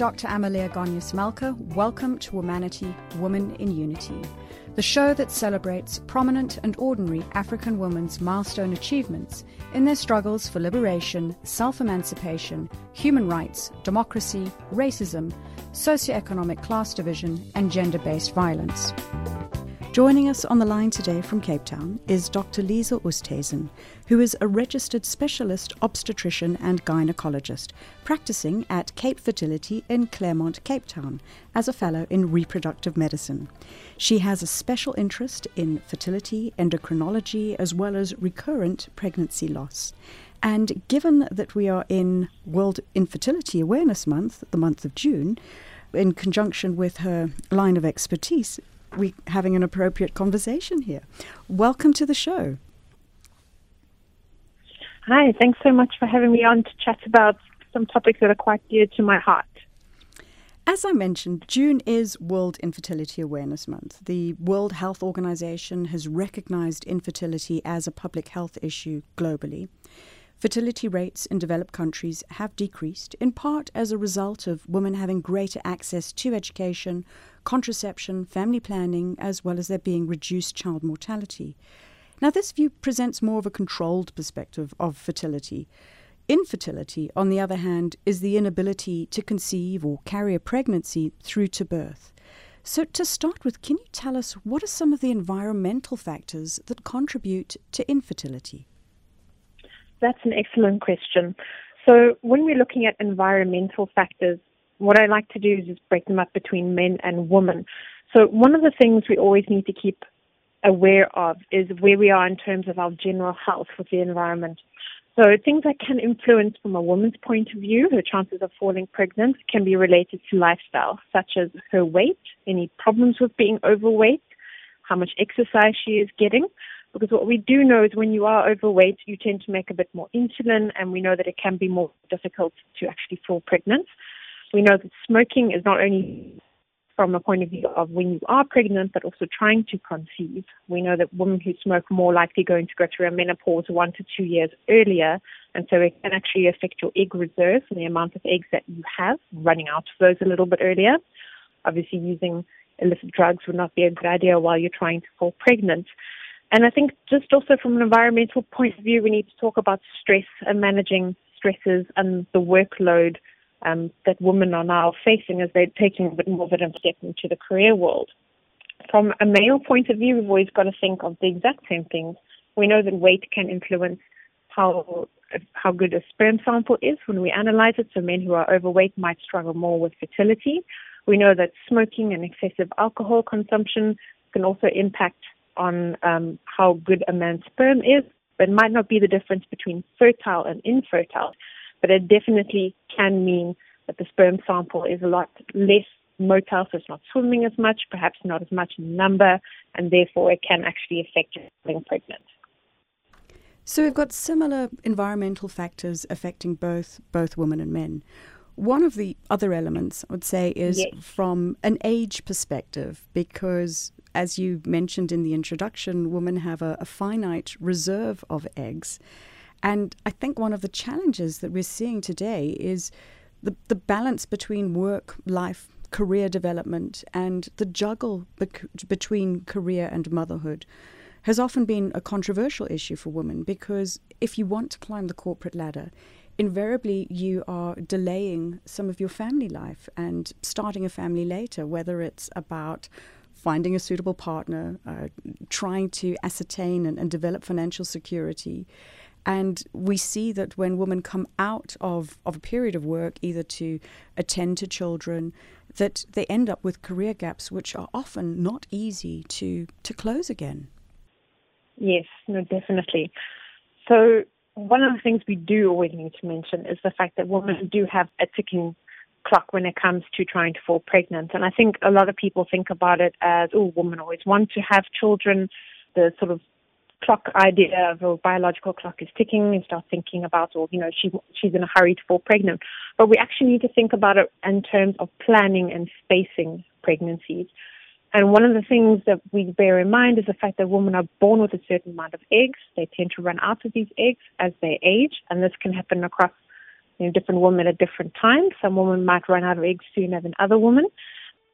Dr. Amalia Gonyas-Malka. Welcome to Womanity, Woman in Unity, the show that celebrates prominent and ordinary African women's milestone achievements in their struggles for liberation, self-emancipation, human rights, democracy, racism, socioeconomic class division, and gender-based violence. Joining us on the line today from Cape Town is Dr. Lisa Oosthuizen, who is a registered specialist obstetrician and gynecologist, practicing at Cape Fertility in Claremont, Cape Town, as a fellow in reproductive medicine. She has a special interest in fertility, endocrinology, as well as recurrent pregnancy loss. And given that we are in World Infertility Awareness Month, the month of June, in conjunction with her line of expertise, we're having an appropriate conversation here. Welcome to the show. Hi, thanks so much for having me on to chat about some topics that are quite dear to my heart. As I mentioned, June is World Infertility Awareness Month. The World Health Organization has recognized infertility as a public health issue globally. Fertility rates in developed countries have decreased, in part as a result of women having greater access to education, contraception, family planning, as well as there being reduced child mortality. Now, this view presents more of a controlled perspective of fertility. Infertility, on the other hand, is the inability to conceive or carry a pregnancy through to birth. So to start with, can you tell us what are some of the environmental factors that contribute to infertility? That's an excellent question. So when we're looking at environmental factors, what I like to do is just break them up between men and women. So one of the things we always need to keep aware of is where we are in terms of our general health with the environment. So things that can influence from a woman's point of view, her chances of falling pregnant, can be related to lifestyle, such as her weight, any problems with being overweight, how much exercise she is getting. Because what we do know is when you are overweight, you tend to make a bit more insulin, and we know that it can be more difficult to actually fall pregnant. We know that smoking is not only from a point of view of when you are pregnant, but also trying to conceive. We know that women who smoke are more likely going to go through a menopause 1 to 2 years earlier, and so it can actually affect your egg reserves and the amount of eggs that you have, running out of those a little bit earlier. Obviously, using illicit drugs would not be a good idea while you're trying to fall pregnant. And I think just also from an environmental point of view, we need to talk about stress and managing stresses and the workload that women are now facing as they're taking a bit more of a step into the career world. From a male point of view, we've always got to think of the exact same things. We know that weight can influence how good a sperm sample is when we analyze it, so men who are overweight might struggle more with fertility. We know that smoking and excessive alcohol consumption can also impact on how good a man's sperm is, but it might not be the difference between fertile and infertile, but it definitely can mean that the sperm sample is a lot less motile, so it's not swimming as much, perhaps not as much in number, and therefore it can actually affect being pregnant. So we've got similar environmental factors affecting both women and men. One of the other elements, I would say, is from an age perspective, because as you mentioned in the introduction, women have a finite reserve of eggs. And I think one of the challenges that we're seeing today is the balance between work, life, career development, and the juggle between career and motherhood has often been a controversial issue for women, because if you want to climb the corporate ladder, invariably you are delaying some of your family life and starting a family later, whether it's about finding a suitable partner, trying to ascertain and develop financial security. And we see that when women come out of a period of work, either to attend to children, that they end up with career gaps which are often not easy to close again. Yes, no, definitely. So one of the things we do always need to mention is the fact that women do have a ticking clock when it comes to trying to fall pregnant. And I think a lot of people think about it as, oh, women always want to have children. The sort of clock idea of a biological clock is ticking, and start thinking about, or, she's in a hurry to fall pregnant. But we actually need to think about it in terms of planning and spacing pregnancies. And one of the things that we bear in mind is the fact that women are born with a certain amount of eggs. They tend to run out of these eggs as they age, and this can happen across different women at different times. Some women might run out of eggs sooner than other women.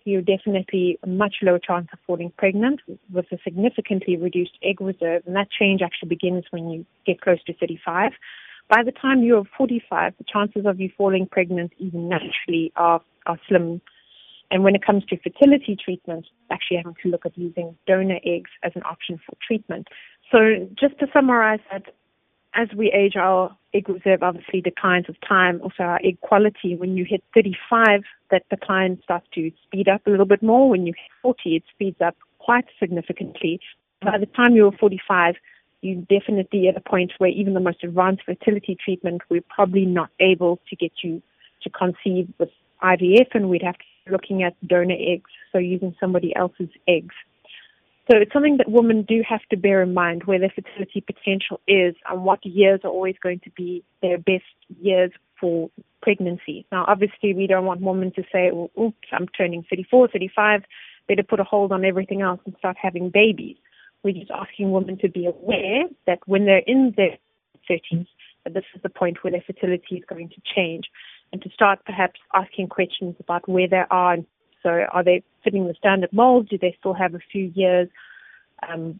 You're definitely a much lower chance of falling pregnant with a significantly reduced egg reserve, and that change actually begins when you get close to 35. By the time you're 45, the chances of you falling pregnant even naturally are slim. And when it comes to fertility treatment, actually having to look at using donor eggs as an option for treatment. So just to summarize that, as we age, our egg reserve obviously declines with time. Also, our egg quality, when you hit 35, that decline starts to speed up a little bit more. When you hit 40, it speeds up quite significantly. By the time you're 45, you're definitely at a point where even the most advanced fertility treatment, we're probably not able to get you to conceive with IVF, and we'd have to be looking at donor eggs, so using somebody else's eggs. So it's something that women do have to bear in mind, where their fertility potential is and what years are always going to be their best years for pregnancy. Now, obviously, we don't want women to say, well, oops, I'm turning 34, 35, better put a hold on everything else and start having babies. We're just asking women to be aware that when they're in their 30s, that this is the point where their fertility is going to change, and to start perhaps asking questions about where they are and so are they fitting the standard mold? Do they still have a few years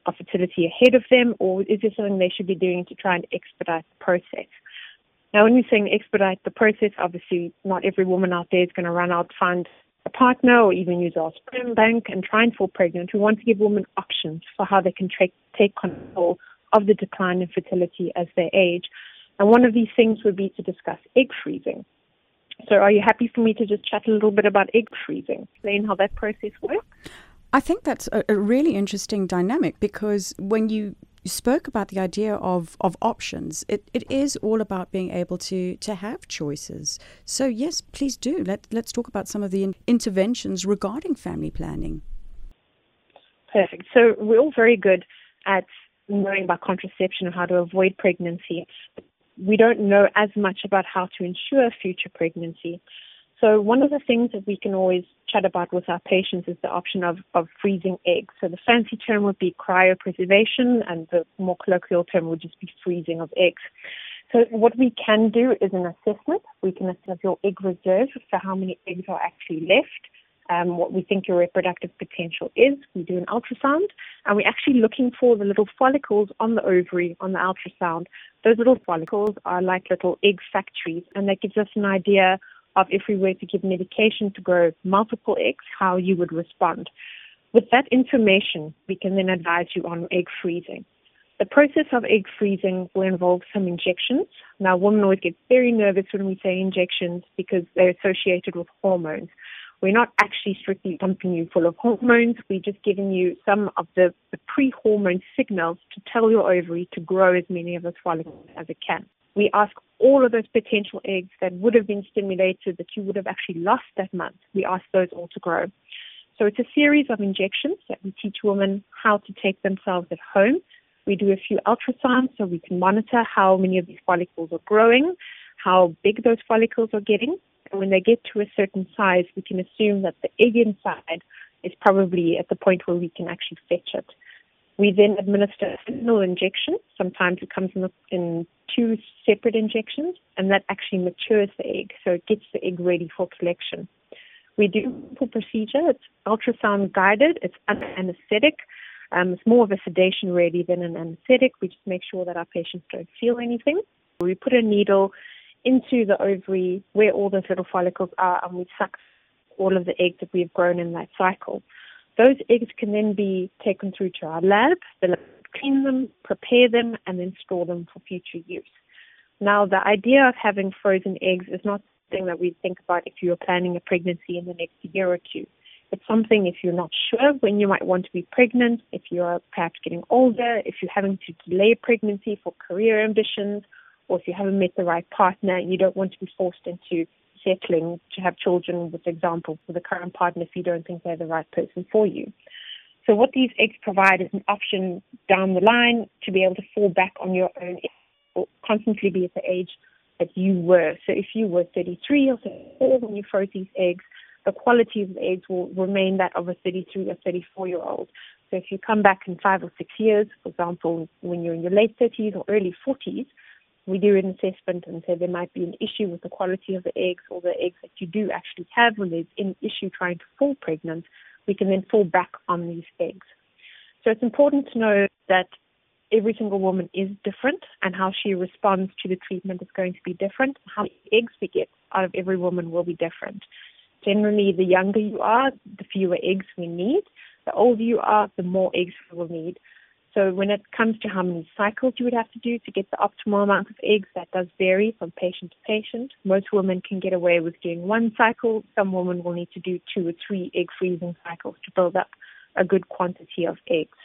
of fertility ahead of them? Or is this something they should be doing to try and expedite the process? Now, when we're saying expedite the process, obviously not every woman out there is going to run out, find a partner, or even use our sperm bank and try and fall pregnant. We want to give women options for how they can take control of the decline in fertility as they age. And one of these things would be to discuss egg freezing. So are you happy for me to just chat a little bit about egg freezing, explain how that process works? I think that's a really interesting dynamic, because when you spoke about the idea of options, it is all about being able to have choices. So yes, please do. Let's talk about some of the interventions regarding family planning. Perfect. So we're all very good at knowing about contraception and how to avoid pregnancy. We don't know as much about how to ensure future pregnancy. So one of the things that we can always chat about with our patients is the option of freezing eggs. So the fancy term would be cryopreservation, and the more colloquial term would just be freezing of eggs. So what we can do is an assessment. We can assess your egg reserve, so how many eggs are actually left, what we think your reproductive potential is. We do an ultrasound, and we're actually looking for the little follicles on the ovary on the ultrasound. Those little follicles are like little egg factories, and that gives us an idea of, if we were to give medication to grow multiple eggs, how you would respond. With that information, we can then advise you on egg freezing. The process of egg freezing will involve some injections. Now, women always get very nervous when we say injections because they're associated with hormones. We're not actually strictly pumping you full of hormones. We're just giving you some of the pre-hormone signals to tell your ovary to grow as many of those follicles as it can. We ask all of those potential eggs that would have been stimulated that you would have actually lost that month, we ask those all to grow. So it's a series of injections that we teach women how to take themselves at home. We do a few ultrasounds so we can monitor how many of these follicles are growing, how big those follicles are getting. And when they get to a certain size, we can assume that the egg inside is probably at the point where we can actually fetch it. We then administer a single injection. Sometimes it comes in two separate injections, and that actually matures the egg, so it gets the egg ready for collection. We do a simple procedure. It's ultrasound guided. It's under anesthetic. It's more of a sedation really than an anesthetic. We just make sure that our patients don't feel anything. We put a needle into the ovary where all those little follicles are, and we suck all of the eggs that we've grown in that cycle. Those eggs can then be taken through to our lab. The lab clean them, prepare them, and then store them for future use. Now, the idea of having frozen eggs is not something that we think about if you're planning a pregnancy in the next year or two. It's something if you're not sure when you might want to be pregnant, if you're perhaps getting older, if you're having to delay pregnancy for career ambitions, or if you haven't met the right partner and you don't want to be forced into settling to have children, for example, with a current partner if you don't think they're the right person for you. So what these eggs provide is an option down the line to be able to fall back on your own or constantly be at the age that you were. So if you were 33 or 34 when you froze these eggs, the quality of the eggs will remain that of a 33 or 34-year-old. So if you come back in 5 or 6 years, for example, when you're in your late 30s or early 40s, we do an assessment and say there might be an issue with the quality of the eggs or the eggs that you do actually have, when there's an issue trying to fall pregnant, we can then fall back on these eggs. So it's important to know that every single woman is different, and how she responds to the treatment is going to be different. How many eggs we get out of every woman will be different. Generally, the younger you are, the fewer eggs we need. The older you are, the more eggs we will need. So when it comes to how many cycles you would have to do to get the optimal amount of eggs, that does vary from patient to patient. Most women can get away with doing one cycle. Some women will need to do 2 or 3 egg freezing cycles to build up a good quantity of eggs.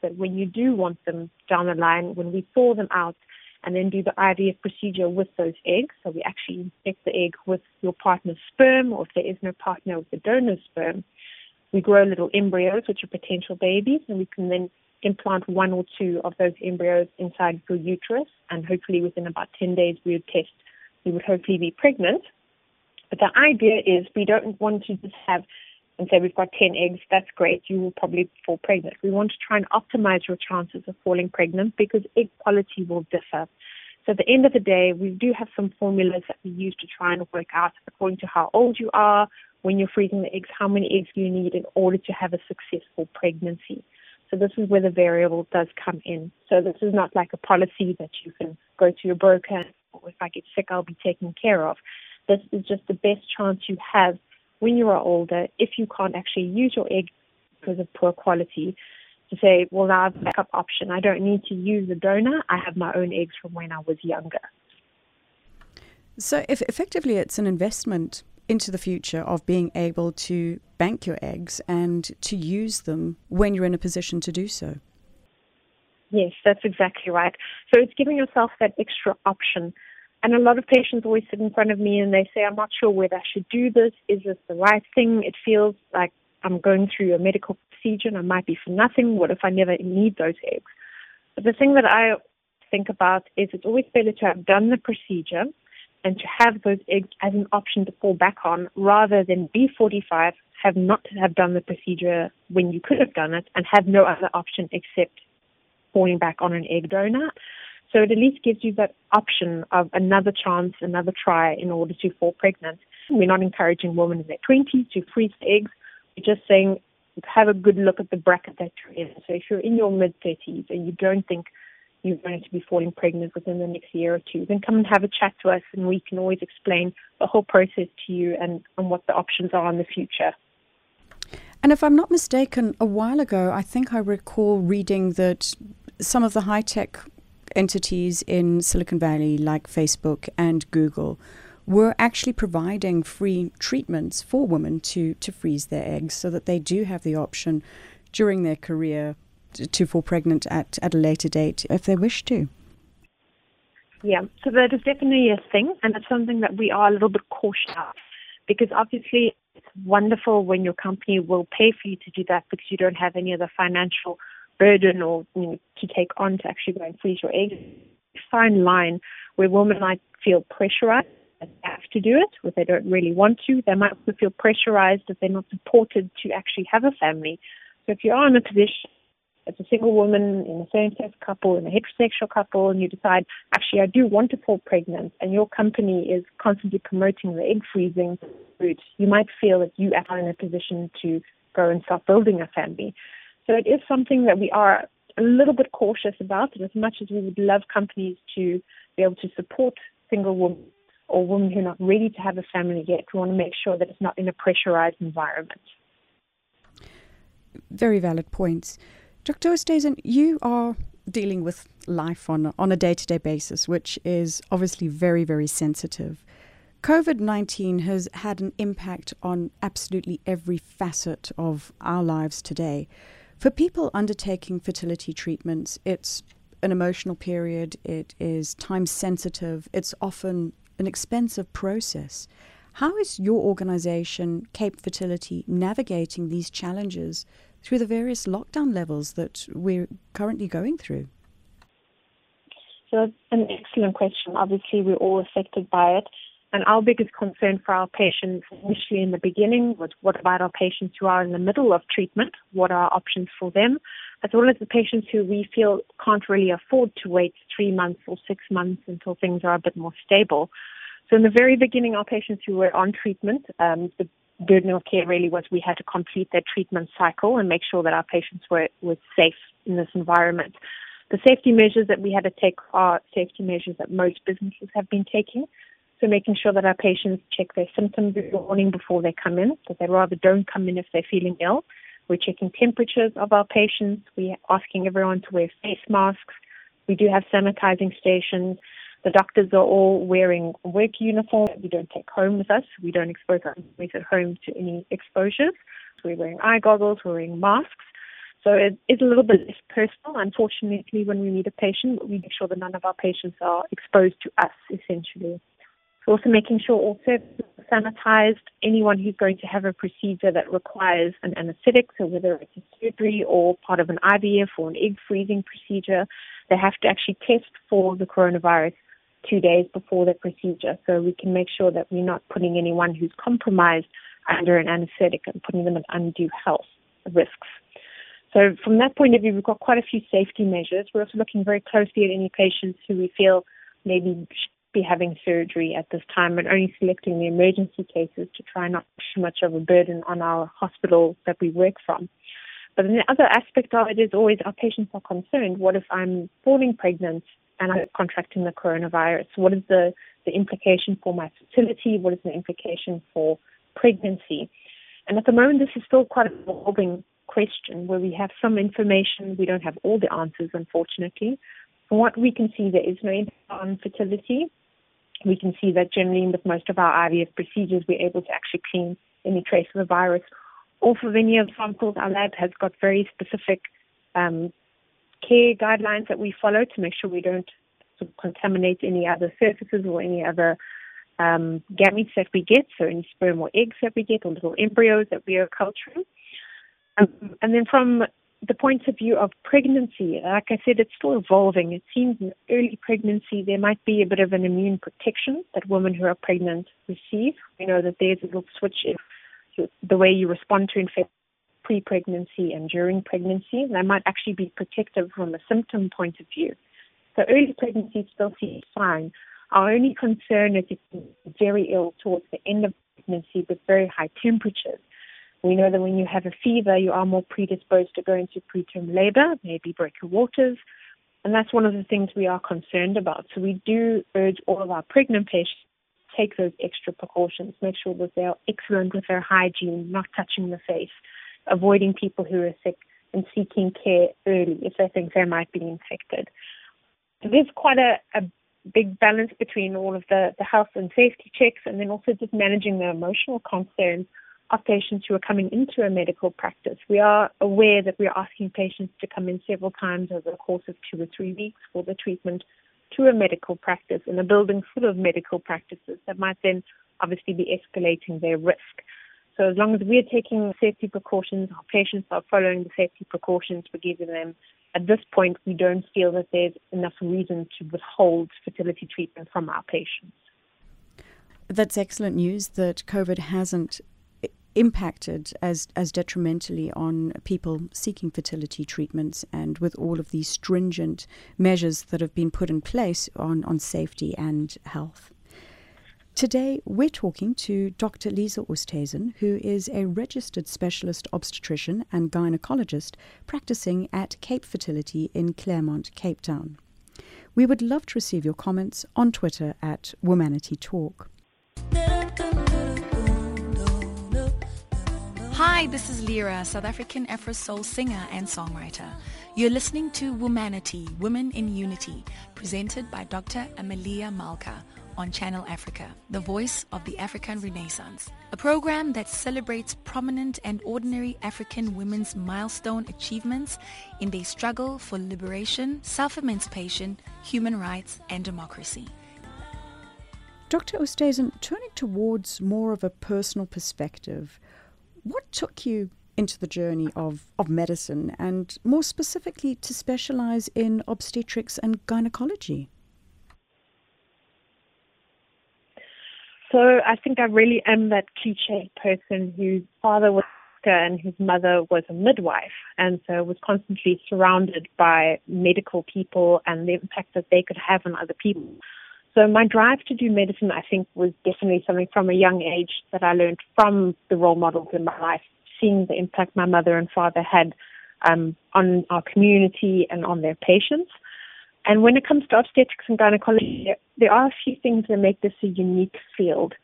But when you do want them down the line, when we thaw them out and then do the IVF procedure with those eggs, so we actually inject the egg with your partner's sperm, or if there is no partner, with the donor's sperm, we grow little embryos, which are potential babies, and we can then implant 1 or 2 of those embryos inside your uterus, and hopefully within about 10 days we would test, you would hopefully be pregnant. But the idea is we don't want to just have and say we've got 10 eggs, that's great, you will probably fall pregnant. We want to try and optimize your chances of falling pregnant because egg quality will differ. So at the end of the day, we do have some formulas that we use to try and work out according to how old you are, when you're freezing the eggs, how many eggs you need in order to have a successful pregnancy. So this is where the variable does come in. So this is not like a policy that you can go to your broker, or if I get sick, I'll be taken care of. This is just the best chance you have when you are older, if you can't actually use your egg because of poor quality, to say, well, now I have a backup option. I don't need to use a donor. I have my own eggs from when I was younger. So if effectively it's an investment into the future of being able to bank your eggs and to use them when you're in a position to do so. Yes, that's exactly right. So it's giving yourself that extra option. And a lot of patients always sit in front of me and they say, I'm not sure whether I should do this. Is this the right thing? It feels like I'm going through a medical procedure and I might be for nothing. What if I never need those eggs? But the thing that I think about is it's always better to have done the procedure and to have those eggs as an option to fall back on, rather than be 45, have not have done the procedure when you could have done it, and have no other option except falling back on an egg donor. So it at least gives you that option of another chance, another try in order to fall pregnant. We're not encouraging women in their 20s to freeze the eggs. We're just saying have a good look at the bracket that you're in. So if you're in your mid-30s and you don't think you're going to be falling pregnant within the next year or two, then come and have a chat to us and we can always explain the whole process to you and what the options are in the future. And if I'm not mistaken, a while ago, I think I recall reading that some of the high-tech entities in Silicon Valley like Facebook and Google were actually providing free treatments for women to freeze their eggs so that they do have the option during their career to fall pregnant at a later date if they wish to. Yeah, so that is definitely a thing, and it's something that we are a little bit cautious of, because obviously it's wonderful when your company will pay for you to do that because you don't have any other financial burden or to take on to actually go and freeze your eggs. Fine line where women might feel pressurized that they have to do it, where they don't really want to. They might feel pressurized if they're not supported to actually have a family. So if you are in a position as a single woman, in a same-sex couple, in a heterosexual couple, and you decide, actually, I do want to fall pregnant, and your company is constantly promoting the egg freezing route, you might feel that you are in a position to go and start building a family. So it is something that we are a little bit cautious about, and as much as we would love companies to be able to support single women or women who are not ready to have a family yet, we want to make sure that it's not in a pressurized environment. Very valid points. Dr. Oosthuizen, you are dealing with life on a day-to-day basis, which is obviously very, very sensitive. COVID-19 has had an impact on absolutely every facet of our lives today. For people undertaking fertility treatments, it's an emotional period, it is time sensitive, it's often an expensive process. How is your organisation, Cape Fertility, navigating these challenges through the various lockdown levels that we're currently going through? So that's an excellent question. Obviously, we're all affected by it. And our biggest concern for our patients initially in the beginning was, what about our patients who are in the middle of treatment? What are options for them? As well as the patients who we feel can't really afford to wait 3 months or 6 months until things are a bit more stable. So in the very beginning, our patients who were on treatment, the burden of care really was we had to complete their treatment cycle and make sure that our patients were safe in this environment. The safety measures that we had to take are safety measures that most businesses have been taking. So making sure that our patients check their symptoms in the morning before they come in, that they rather don't come in if they're feeling ill. We're checking temperatures of our patients. We're asking everyone to wear face masks. We do have sanitizing stations. The doctors are all wearing work uniforms that we don't take home with us. We don't expose our employees at home to any exposures. So we're wearing eye goggles, we're wearing masks. So it's a little bit less personal, unfortunately, when we meet a patient, but we make sure that none of our patients are exposed to us, essentially. Also making sure all surfaces are sanitized. Anyone who's going to have a procedure that requires an anesthetic, so whether it's a surgery or part of an IVF or an egg freezing procedure, they have to actually test for the coronavirus 2 days before the procedure. So we can make sure that we're not putting anyone who's compromised under an anesthetic and putting them at undue health risks. So from that point of view, we've got quite a few safety measures. We're also looking very closely at any patients who we feel maybe be having surgery at this time, but only selecting the emergency cases to try not too much of a burden on our hospital that we work from. But then the other aspect of it is always our patients are concerned. What if I'm falling pregnant and I'm contracting the coronavirus? What is the implication for my fertility? What is the implication for pregnancy? And at the moment, this is still quite an evolving question where we have some information. We don't have all the answers, unfortunately. From what we can see, there is no impact on fertility. We can see that generally with most of our IVF procedures, we're able to actually clean any trace of the virus. Or for many of the samples, our lab has got very specific care guidelines that we follow to make sure we don't sort of contaminate any other surfaces or any other gametes that we get, so any sperm or eggs that we get or little embryos that we are culturing. And then from the point of view of pregnancy, like I said, it's still evolving. It seems in early pregnancy there might be a bit of an immune protection that women who are pregnant receive. We know that there's a little switch in the way you respond to infection pre-pregnancy and during pregnancy. They might actually be protective from a symptom point of view. So early pregnancy still seems fine. Our only concern is if you're very ill towards the end of pregnancy with very high temperatures. We know that when you have a fever, you are more predisposed to go into preterm labor, maybe break your waters. And that's one of the things we are concerned about. So we do urge all of our pregnant patients to take those extra precautions, make sure that they are excellent with their hygiene, not touching the face, avoiding people who are sick and seeking care early if they think they might be infected. So there's quite a big balance between all of the health and safety checks and then also just managing the emotional concerns of patients who are coming into a medical practice. We are aware that we are asking patients to come in several times over the course of 2 or 3 weeks for the treatment to a medical practice in a building full of medical practices that might then obviously be escalating their risk. So as long as we're taking safety precautions, our patients are following the safety precautions we're giving them, at this point we don't feel that there's enough reason to withhold fertility treatment from our patients. That's excellent news that COVID hasn't impacted as detrimentally on people seeking fertility treatments, and with all of these stringent measures that have been put in place on safety and health. Today, we're talking to Dr. Lisa Oosthuizen, who is a registered specialist obstetrician and gynecologist practicing at Cape Fertility in Claremont, Cape Town. We would love to receive your comments on Twitter at Womanity Talk. Hi, this is Lira, South African Afro-soul singer and songwriter. You're listening to Womanity, Women in Unity, presented by Dr. Amalia Malka on Channel Africa, the voice of the African Renaissance, a program that celebrates prominent and ordinary African women's milestone achievements in their struggle for liberation, self-emancipation, human rights, and democracy. Dr. Oosthuizen, turning towards more of a personal perspective, what took you into the journey of medicine and more specifically to specialize in obstetrics and gynecology? So I think I really am that cliche person whose father was a doctor and his mother was a midwife, and so was constantly surrounded by medical people and the impact that they could have on other people. So my drive to do medicine, I think, was definitely something from a young age that I learned from the role models in my life, seeing the impact my mother and father had on our community and on their patients. And when it comes to obstetrics and gynecology, there are a few things that make this a unique field.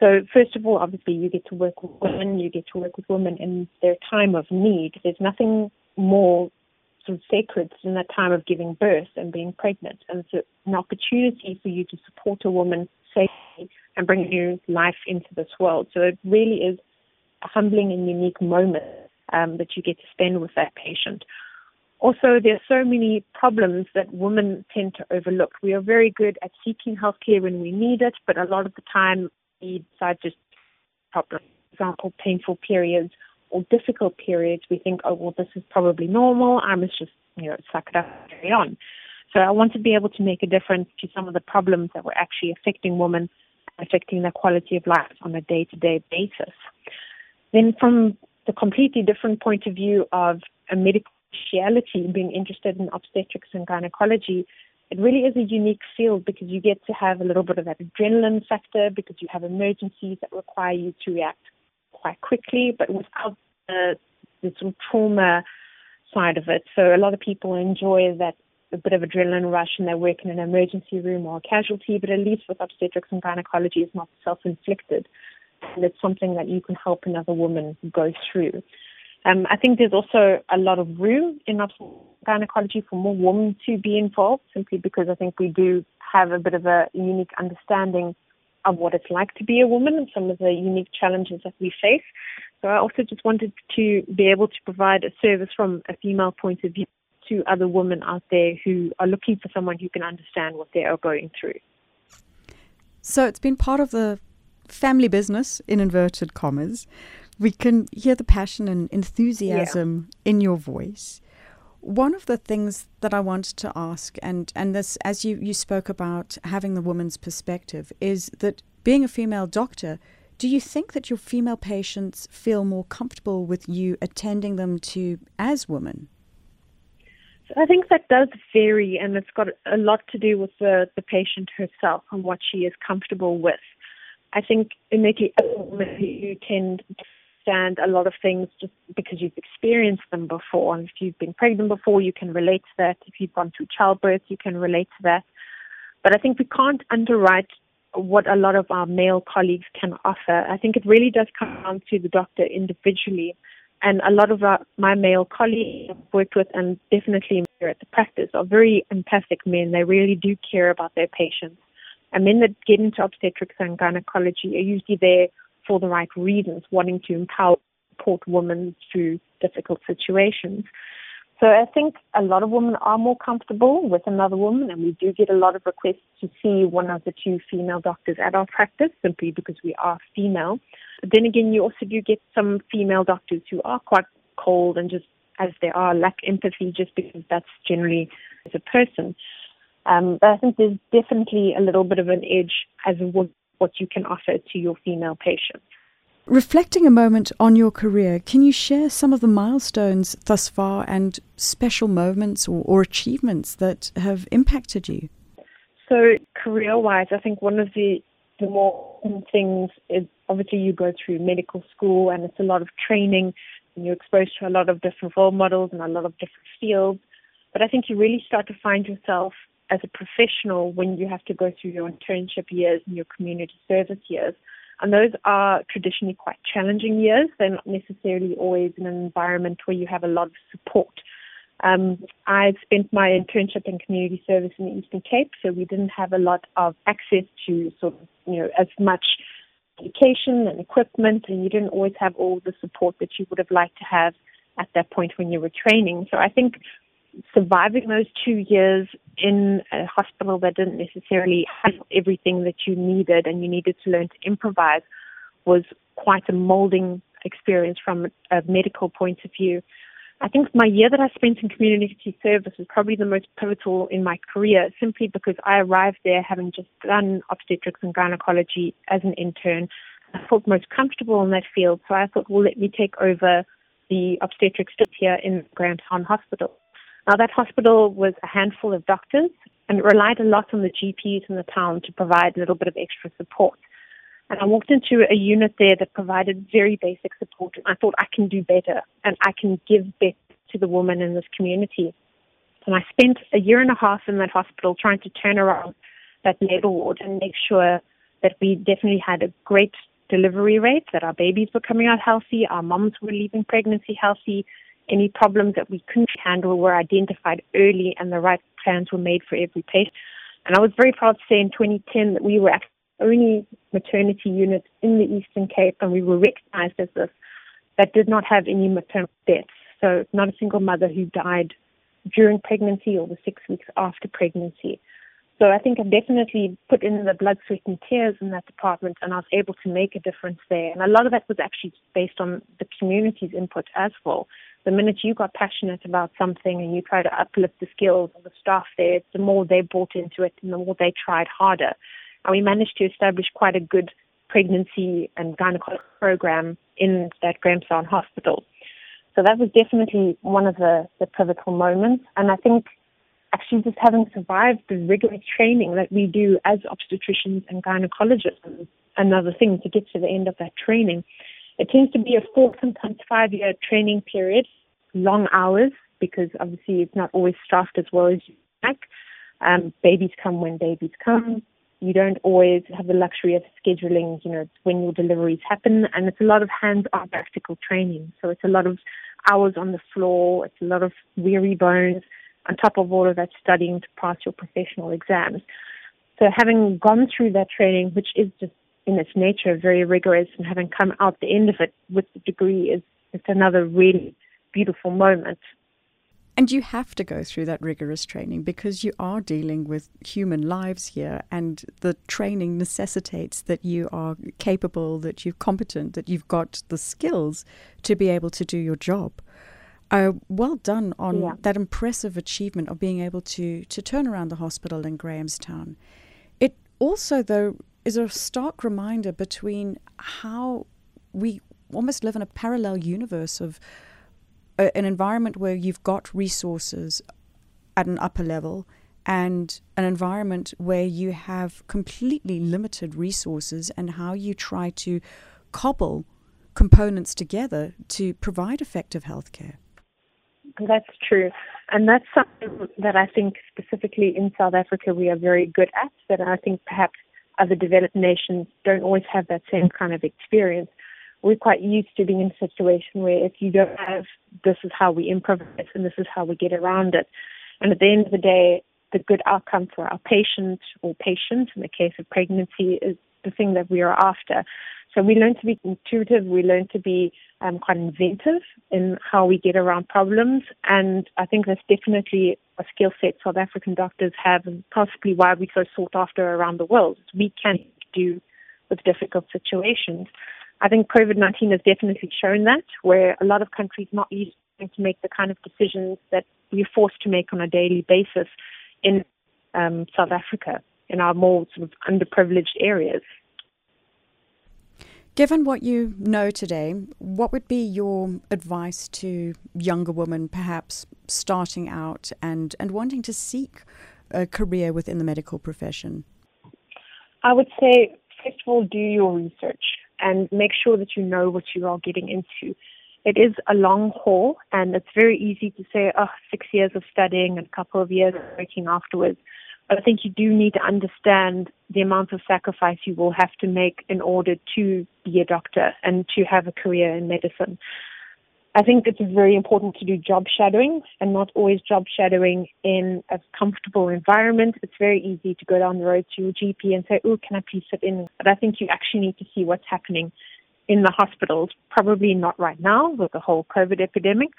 So first of all, obviously, you get to work with women. You get to work with women in their time of need. There's nothing more sort of sacred than that time of giving birth and being pregnant. And it's an opportunity for you to support a woman safely and bring new life into this world. So it really is a humbling and unique moment that you get to spend with that patient. Also, there are so many problems that women tend to overlook. We are very good at seeking healthcare when we need it, but a lot of the time we decide just problems. For example, painful periods or difficult periods, we think, oh, well, this is probably normal. I must just, suck it up and carry on. So I want to be able to make a difference to some of the problems that were actually affecting women, affecting their quality of life on a day-to-day basis. Then from the completely different point of view of a medical speciality, being interested in obstetrics and gynecology, it really is a unique field because you get to have a little bit of that adrenaline factor because you have emergencies that require you to react quite quickly, but without the sort of trauma side of it. So a lot of people enjoy that a bit of adrenaline rush and they work in an emergency room or a casualty, but at least with obstetrics and gynecology, it's not self-inflicted. And it's something that you can help another woman go through. I think there's also a lot of room in gynecology for more women to be involved, simply because I think we do have a bit of a unique understanding of what it's like to be a woman and some of the unique challenges that we face. So I also just wanted to be able to provide a service from a female point of view to other women out there who are looking for someone who can understand what they are going through. So it's been part of the family business, in inverted commas. We can hear the passion and enthusiasm in your voice. One of the things that I wanted to ask, and this, as you spoke about having the woman's perspective, is that being a female doctor, do you think that your female patients feel more comfortable with you attending them to as women? I think that does vary, and it's got a lot to do with the patient herself and what she is comfortable with. I think innately as a woman, you tend to understand a lot of things just because you've experienced them before. And if you've been pregnant before, you can relate to that. If you've gone through childbirth, you can relate to that. But I think we can't underwrite what a lot of our male colleagues can offer. I think it really does come down to the doctor individually. And a lot of my male colleagues I've worked with, and definitely here at the practice, are very empathic men. They really do care about their patients. And men that get into obstetrics and gynecology are usually there for the right reasons, wanting to empower and support women through difficult situations. So I think a lot of women are more comfortable with another woman, and we do get a lot of requests to see one of the two female doctors at our practice simply because we are female. But then again, you also do get some female doctors who are quite cold and just as they are lack empathy just because that's generally as a person. But I think there's definitely a little bit of an edge as what you can offer to your female patients. Reflecting a moment on your career, can you share some of the milestones thus far and special moments or achievements that have impacted you? So career-wise, I think one of the more important things is obviously you go through medical school and it's a lot of training and you're exposed to a lot of different role models and a lot of different fields. But I think you really start to find yourself as a professional when you have to go through your internship years and your community service years. And those are traditionally quite challenging years. They're not necessarily always in an environment where you have a lot of support. I spent my internship in community service in the Eastern Cape, so we didn't have a lot of access to sort of, as much education and equipment, and you didn't always have all the support that you would have liked to have at that point when you were training. So I think surviving those 2 years in a hospital that didn't necessarily have everything that you needed and you needed to learn to improvise was quite a molding experience from a medical point of view. I think my year that I spent in community service was probably the most pivotal in my career, simply because I arrived there having just done obstetrics and gynecology as an intern. I felt most comfortable in that field, so I thought, well, let me take over the obstetrics here in Granton Hospital. Now, that hospital was a handful of doctors, and it relied a lot on the GPs in the town to provide a little bit of extra support. And I walked into a unit there that provided very basic support, and I thought, I can do better, and I can give back to the women in this community. And I spent a year and a half in that hospital trying to turn around that labor ward and make sure that we definitely had a great delivery rate, that our babies were coming out healthy, our moms were leaving pregnancy healthy, any problems that we couldn't handle were identified early, and the right plans were made for every patient. And I was very proud to say in 2010 that we were actually the only maternity unit in the Eastern Cape, and we were recognized as this, that did not have any maternal deaths. So not a single mother who died during pregnancy or the 6 weeks after pregnancy. So I think I've definitely put in the blood, sweat, and tears in that department, and I was able to make a difference there. And a lot of that was actually based on the community's input as well. The minute you got passionate about something and you try to uplift the skills of the staff there, the more they bought into it and the more they tried harder. And we managed to establish quite a good pregnancy and gynecology program in that Grahamstown Hospital. So that was definitely one of the pivotal moments. And I think actually just having survived the rigorous training that we do as obstetricians and gynecologists, and another thing to get to the end of that training, it tends to be a 4, sometimes 5-year training period, long hours, because obviously it's not always staffed as well as you like. Babies come when babies come. You don't always have the luxury of scheduling, you know, when your deliveries happen. And it's a lot of hands-on practical training. So it's a lot of hours on the floor. It's a lot of weary bones, on top of all of that studying to pass your professional exams. So having gone through that training, which is just in its nature very rigorous, and having come out the end of it with the degree is another really beautiful moment. And you have to go through that rigorous training because you are dealing with human lives here, and the training necessitates that you are capable, that you're competent, that you've got the skills to be able to do your job. Well done on that impressive achievement of being able to turn around the hospital in Grahamstown. It also, though, is a stark reminder between how we almost live in a parallel universe of an environment where you've got resources at an upper level and an environment where you have completely limited resources, and how you try to cobble components together to provide effective healthcare. That's true. And that's something that I think specifically in South Africa we are very good at, that I think perhaps other developed nations don't always have that same kind of experience. We're quite used to being in a situation where if you don't have, this is how we improvise and this is how we get around it. And at the end of the day, the good outcome for our patient or patients in the case of pregnancy is the thing that we are after. So we learn to be intuitive, we learn to be quite inventive in how we get around problems, and I think that's definitely a skill set South African doctors have, and possibly why we're so sought after around the world. We can do with difficult situations. I think COVID-19 has definitely shown that, where a lot of countries not used to make the kind of decisions that we're forced to make on a daily basis in South Africa, in our more sort of underprivileged areas. Given what you know today, what would be your advice to younger women perhaps starting out and wanting to seek a career within the medical profession? I would say, first of all, do your research and make sure that you know what you are getting into. It is a long haul, and it's very easy to say, 6 years of studying and a couple of years of working afterwards. But I think you do need to understand the amount of sacrifice you will have to make in order to be a doctor and to have a career in medicine. I think it's very important to do job shadowing, and not always job shadowing in a comfortable environment. It's very easy to go down the road to your GP and say, can I please sit in? But I think you actually need to see what's happening in the hospitals, probably not right now with the whole COVID epidemic,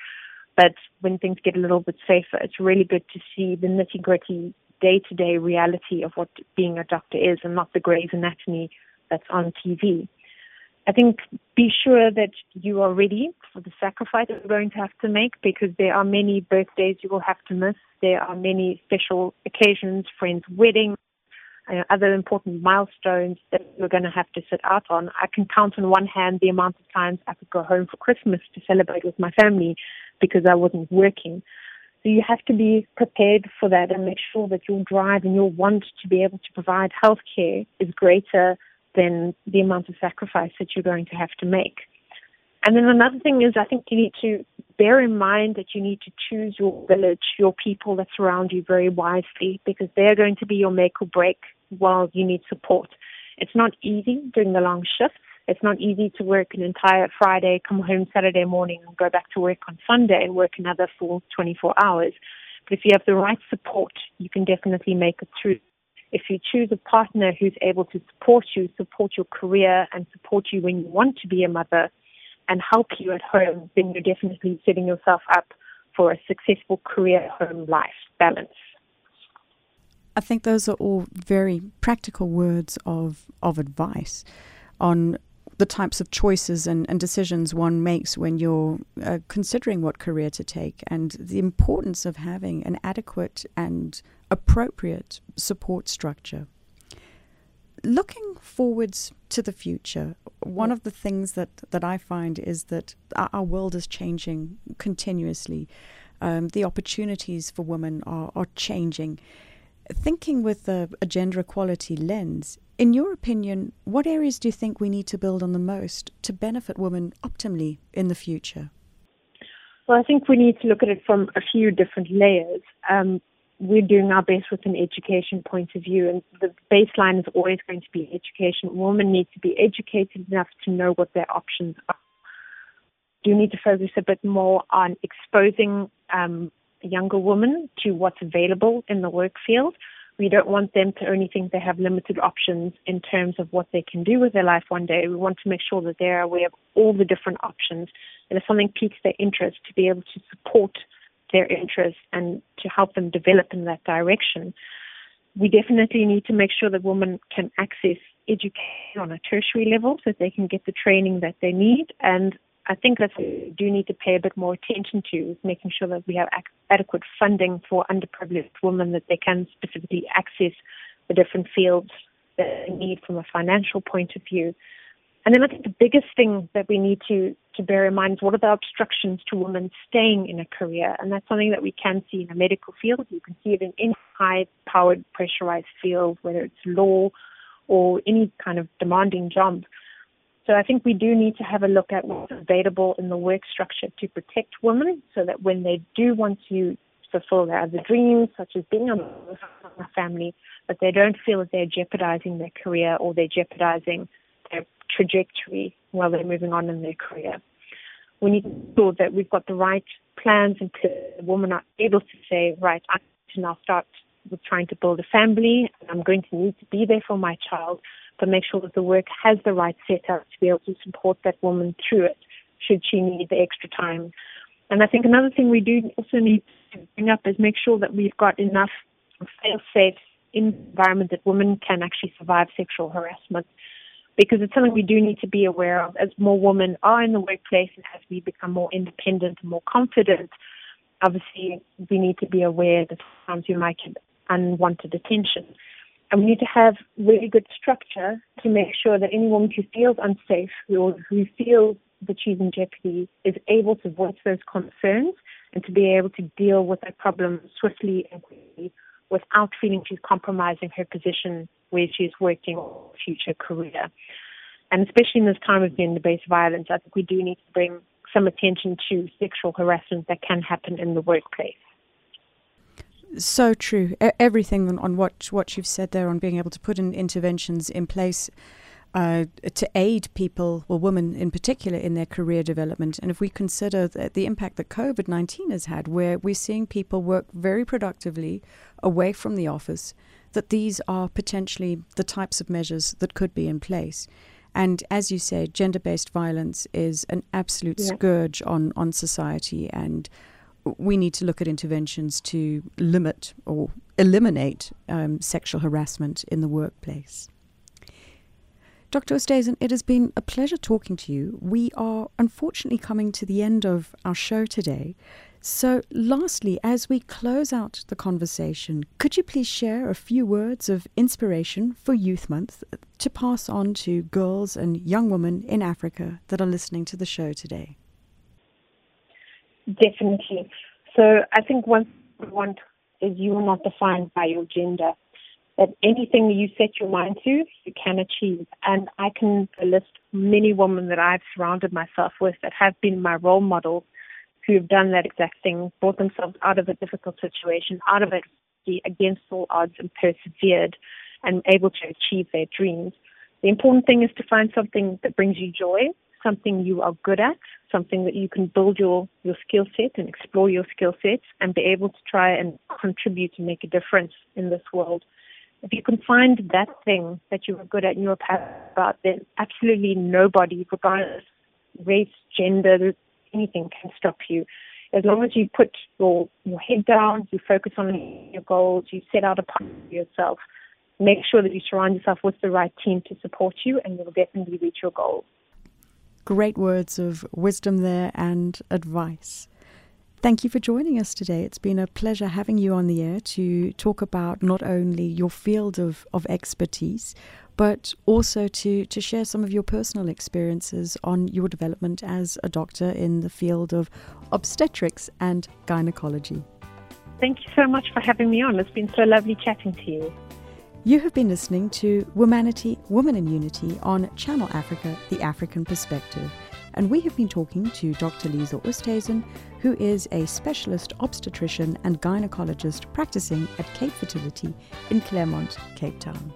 but when things get a little bit safer, it's really good to see the nitty-gritty day-to-day reality of what being a doctor is, and not the Grey's Anatomy that's on TV. I think be sure that you are ready for the sacrifice that you're going to have to make, because there are many birthdays you will have to miss. There are many special occasions, friends' weddings, other important milestones that you're going to have to sit out on. I can count on one hand the amount of times I could go home for Christmas to celebrate with my family because I wasn't working. So you have to be prepared for that and make sure that your drive and your want to be able to provide healthcare is greater than the amount of sacrifice that you're going to have to make. And then another thing is, I think you need to bear in mind that you need to choose your village, your people that surround you, very wisely, because they're going to be your make or break while you need support. It's not easy during the long shifts. It's not easy to work an entire Friday, come home Saturday morning and go back to work on Sunday and work another full 24 hours. But if you have the right support, you can definitely make it through. If you choose a partner who's able to support your career, and support you when you want to be a mother, and help you at home, then you're definitely setting yourself up for a successful career-home life balance. I think those are all very practical words of advice on the types of choices and decisions one makes when you're considering what career to take, and the importance of having an adequate and appropriate support structure. Looking forwards to the future, one of the things that I find is that our world is changing continuously. The opportunities for women are changing. Thinking with a gender equality lens, in your opinion, what areas do you think we need to build on the most to benefit women optimally in the future? Well, I think we need to look at it from a few different layers. We're doing our best with an education point of view, and the baseline is always going to be education. Women need to be educated enough to know what their options are. We do need to focus a bit more on exposing younger women to what's available in the work field. We don't want them to only think they have limited options in terms of what they can do with their life one day. We want to make sure that they're aware of all the different options, and if something piques their interest, to be able to support their interests and to help them develop in that direction. We definitely need to make sure that women can access education on a tertiary level so that they can get the training that they need, and I think that's what we do need to pay a bit more attention to, is making sure that we have adequate funding for underprivileged women, that they can specifically access the different fields that they need from a financial point of view. And then I think the biggest thing that we need to bear in mind is, what are the obstructions to women staying in a career? And that's something that we can see in the medical field. You can see it in any high-powered, pressurized field, whether it's law or any kind of demanding job. So I think we do need to have a look at what's available in the work structure to protect women, so that when they do want to fulfill their other dreams, such as being a family, that they don't feel that they're jeopardizing their career or they're jeopardizing their trajectory while they're moving on in their career. We need to make sure that we've got the right plans and women are able to say, right, I need to now start with trying to build a family, and I'm going to need to be there for my child, but make sure that the work has the right setup to be able to support that woman through it, should she need the extra time. And I think another thing we do also need to bring up is make sure that we've got enough fail-safe environment that women can actually survive sexual harassment, because it's something we do need to be aware of. As more women are in the workplace and as we become more independent and more confident, obviously we need to be aware that sometimes you might get unwanted attention. And we need to have really good structure to make sure that any woman who feels unsafe or who feels that she's in jeopardy is able to voice those concerns and to be able to deal with that problem swiftly and quickly without feeling she's compromising her position where she's working or future career. And especially in this time of gender-based violence, I think we do need to bring some attention to sexual harassment that can happen in the workplace. So true. Everything on what you've said there, on being able to put in interventions in place to aid people, or women in particular, in their career development. And if we consider the impact that COVID-19 has had, where we're seeing people work very productively away from the office, that these are potentially the types of measures that could be in place. And as you say, gender-based violence is an absolute scourge on society, and we need to look at interventions to limit or eliminate sexual harassment in the workplace. Dr. Oosthuizen, it has been a pleasure talking to you. We are unfortunately coming to the end of our show today. So lastly, as we close out the conversation, could you please share a few words of inspiration for Youth Month to pass on to girls and young women in Africa that are listening to the show today? Definitely. So I think one thing we want is you are not defined by your gender. That anything you set your mind to, you can achieve. And I can list many women that I've surrounded myself with that have been my role models who have done that exact thing, brought themselves out of a difficult situation, out of adversity, against all odds, and persevered and able to achieve their dreams. The important thing is to find something that brings you joy, something you are good at, something that you can build your skill set and explore your skill sets and be able to try and contribute and make a difference in this world. If you can find that thing that you are good at and you are passionate about, then absolutely nobody, regardless of race, gender, anything, can stop you. As long as you put your head down, you focus on your goals, you set out a path for yourself, make sure that you surround yourself with the right team to support you, and you'll definitely reach your goals. Great words of wisdom there and advice. Thank you for joining us today. It's been a pleasure having you on the air to talk about not only your field of expertise, but also to share some of your personal experiences on your development as a doctor in the field of obstetrics and gynecology. Thank you so much for having me on. It's been so lovely chatting to you. You have been listening to Womanity, Woman in Unity on Channel Africa, The African Perspective. And we have been talking to Dr. Lisa Oosthuizen, who is a specialist obstetrician and gynecologist practicing at Cape Fertility in Claremont, Cape Town.